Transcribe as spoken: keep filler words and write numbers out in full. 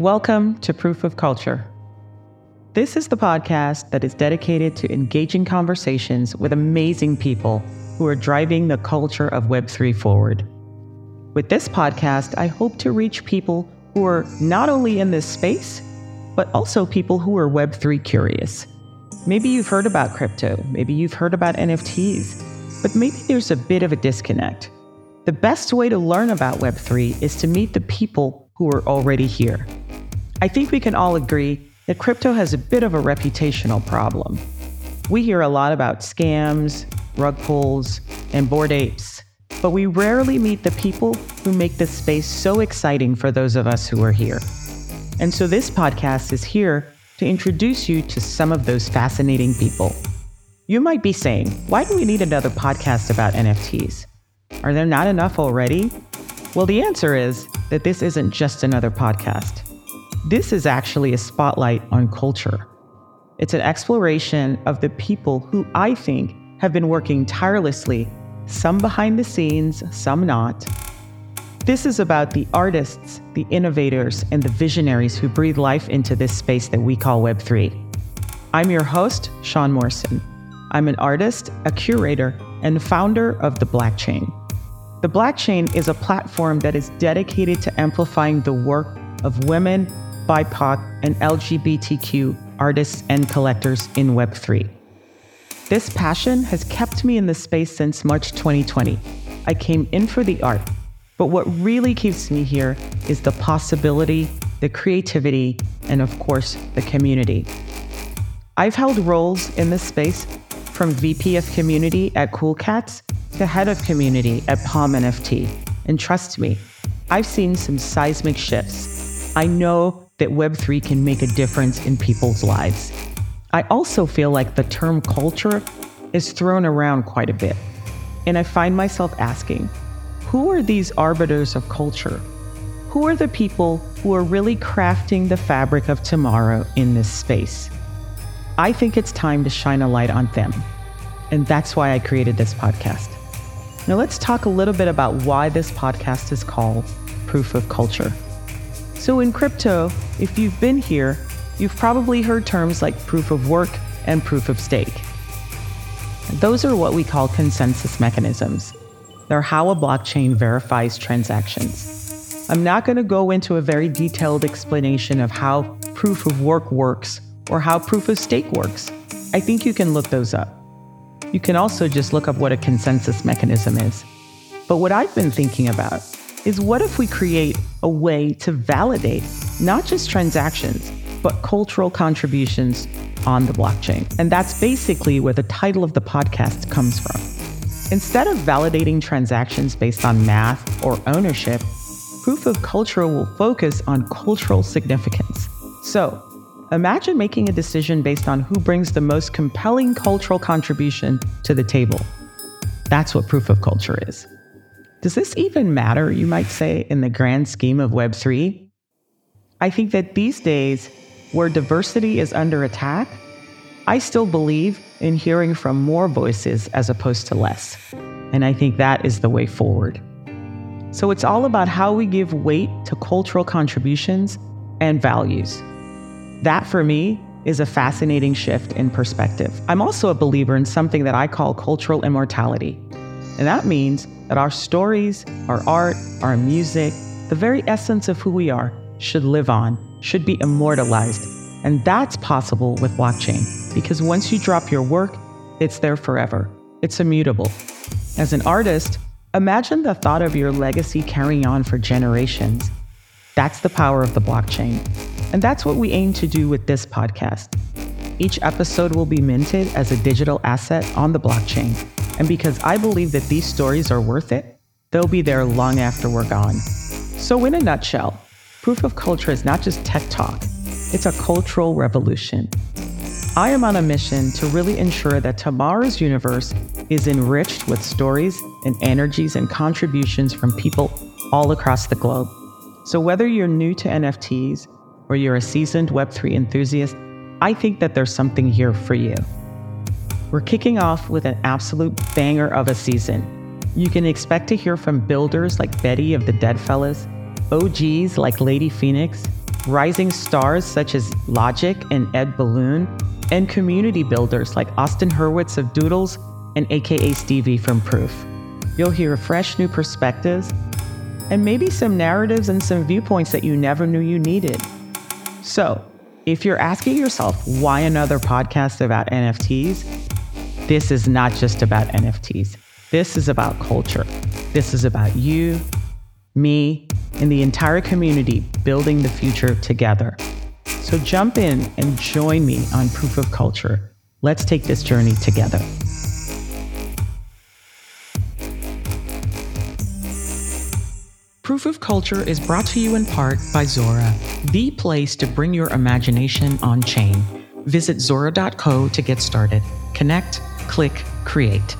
Welcome to Proof of Culture. This is the podcast that is dedicated to engaging conversations with amazing people who are driving the culture of web three forward. With this podcast, I hope to reach people who are not only in this space, but also people who are web three curious. Maybe you've heard about crypto, maybe you've heard about N F Ts, but maybe there's a bit of a disconnect. The best way to learn about web three is to meet the people who are already here. I think we can all agree that crypto has a bit of a reputational problem. We hear a lot about scams, rug pulls, and bored apes, but we rarely meet the people who make this space so exciting for those of us who are here. And so this podcast is here to introduce you to some of those fascinating people. You might be saying, why do we need another podcast about N F Ts? Are there not enough already? Well, the answer is that this isn't just another podcast. This is actually a spotlight on culture. It's an exploration of the people who I think have been working tirelessly, some behind the scenes, some not. This is about the artists, the innovators, and the visionaries who breathe life into this space that we call web three. I'm your host, Sian Morson. I'm an artist, a curator, and founder of The BlkChain. The BlkChain is a platform that is dedicated to amplifying the work of women, B I P O C, and L G B T Q artists and collectors in web three. This passion has kept me in this space since March twenty twenty. I came in for the art, but what really keeps me here is the possibility, the creativity, and of course, the community. I've held roles in this space from V P of Community at Cool Cats to Head of Community at Palm N F T. And trust me, I've seen some seismic shifts. I know that web three can make a difference in people's lives. I also feel like the term culture is thrown around quite a bit. And I find myself asking, who are these arbiters of culture? Who are the people who are really crafting the fabric of tomorrow in this space? I think it's time to shine a light on them. And that's why I created this podcast. Now let's talk a little bit about why this podcast is called Proof of Culture. So in crypto, if you've been here, you've probably heard terms like proof of work and proof of stake. Those are what we call consensus mechanisms. They're how a blockchain verifies transactions. I'm not going to go into a very detailed explanation of how proof of work works or how proof of stake works. I think you can look those up. You can also just look up what a consensus mechanism is. But what I've been thinking about is what if we create a way to validate not just transactions, but cultural contributions on the blockchain? And that's basically where the title of the podcast comes from. Instead of validating transactions based on math or ownership, Proof of Culture will focus on cultural significance. So imagine making a decision based on who brings the most compelling cultural contribution to the table. That's what Proof of Culture is. Does this even matter, you might say, in the grand scheme of web three? I think that these days, where diversity is under attack, I still believe in hearing from more voices as opposed to less. And I think that is the way forward. So it's all about how we give weight to cultural contributions and values. That, for me, is a fascinating shift in perspective. I'm also a believer in something that I call cultural immortality. And that means that our stories, our art, our music, the very essence of who we are, should live on, should be immortalized. And that's possible with blockchain, because once you drop your work, it's there forever. It's immutable. As an artist, imagine the thought of your legacy carrying on for generations. That's the power of the blockchain. And that's what we aim to do with this podcast. Each episode will be minted as a digital asset on the blockchain. And because I believe that these stories are worth it, they'll be there long after we're gone. So in a nutshell, Proof of Culture is not just tech talk, it's a cultural revolution. I am on a mission to really ensure that tomorrow's universe is enriched with stories and energies and contributions from people all across the globe. So whether you're new to N F Ts or you're a seasoned web three enthusiast, I think that there's something here for you. We're kicking off with an absolute banger of a season. You can expect to hear from builders like Betty of the Dead Fellas, O Gs like Lady Phoenix, rising stars such as Logic and Ed Balloon, and community builders like Austin Hurwitz of Doodles and A K A Stevie from Proof. You'll hear fresh new perspectives and maybe some narratives and some viewpoints that you never knew you needed. So, if you're asking yourself why another podcast about N F Ts, this is not just about N F Ts. This is about culture. This is about you, me, and the entire community building the future together. So jump in and join me on Proof of Culture. Let's take this journey together. Proof of Culture is brought to you in part by Zora, the place to bring your imagination on chain. Visit zora dot co to get started. Connect, click, create.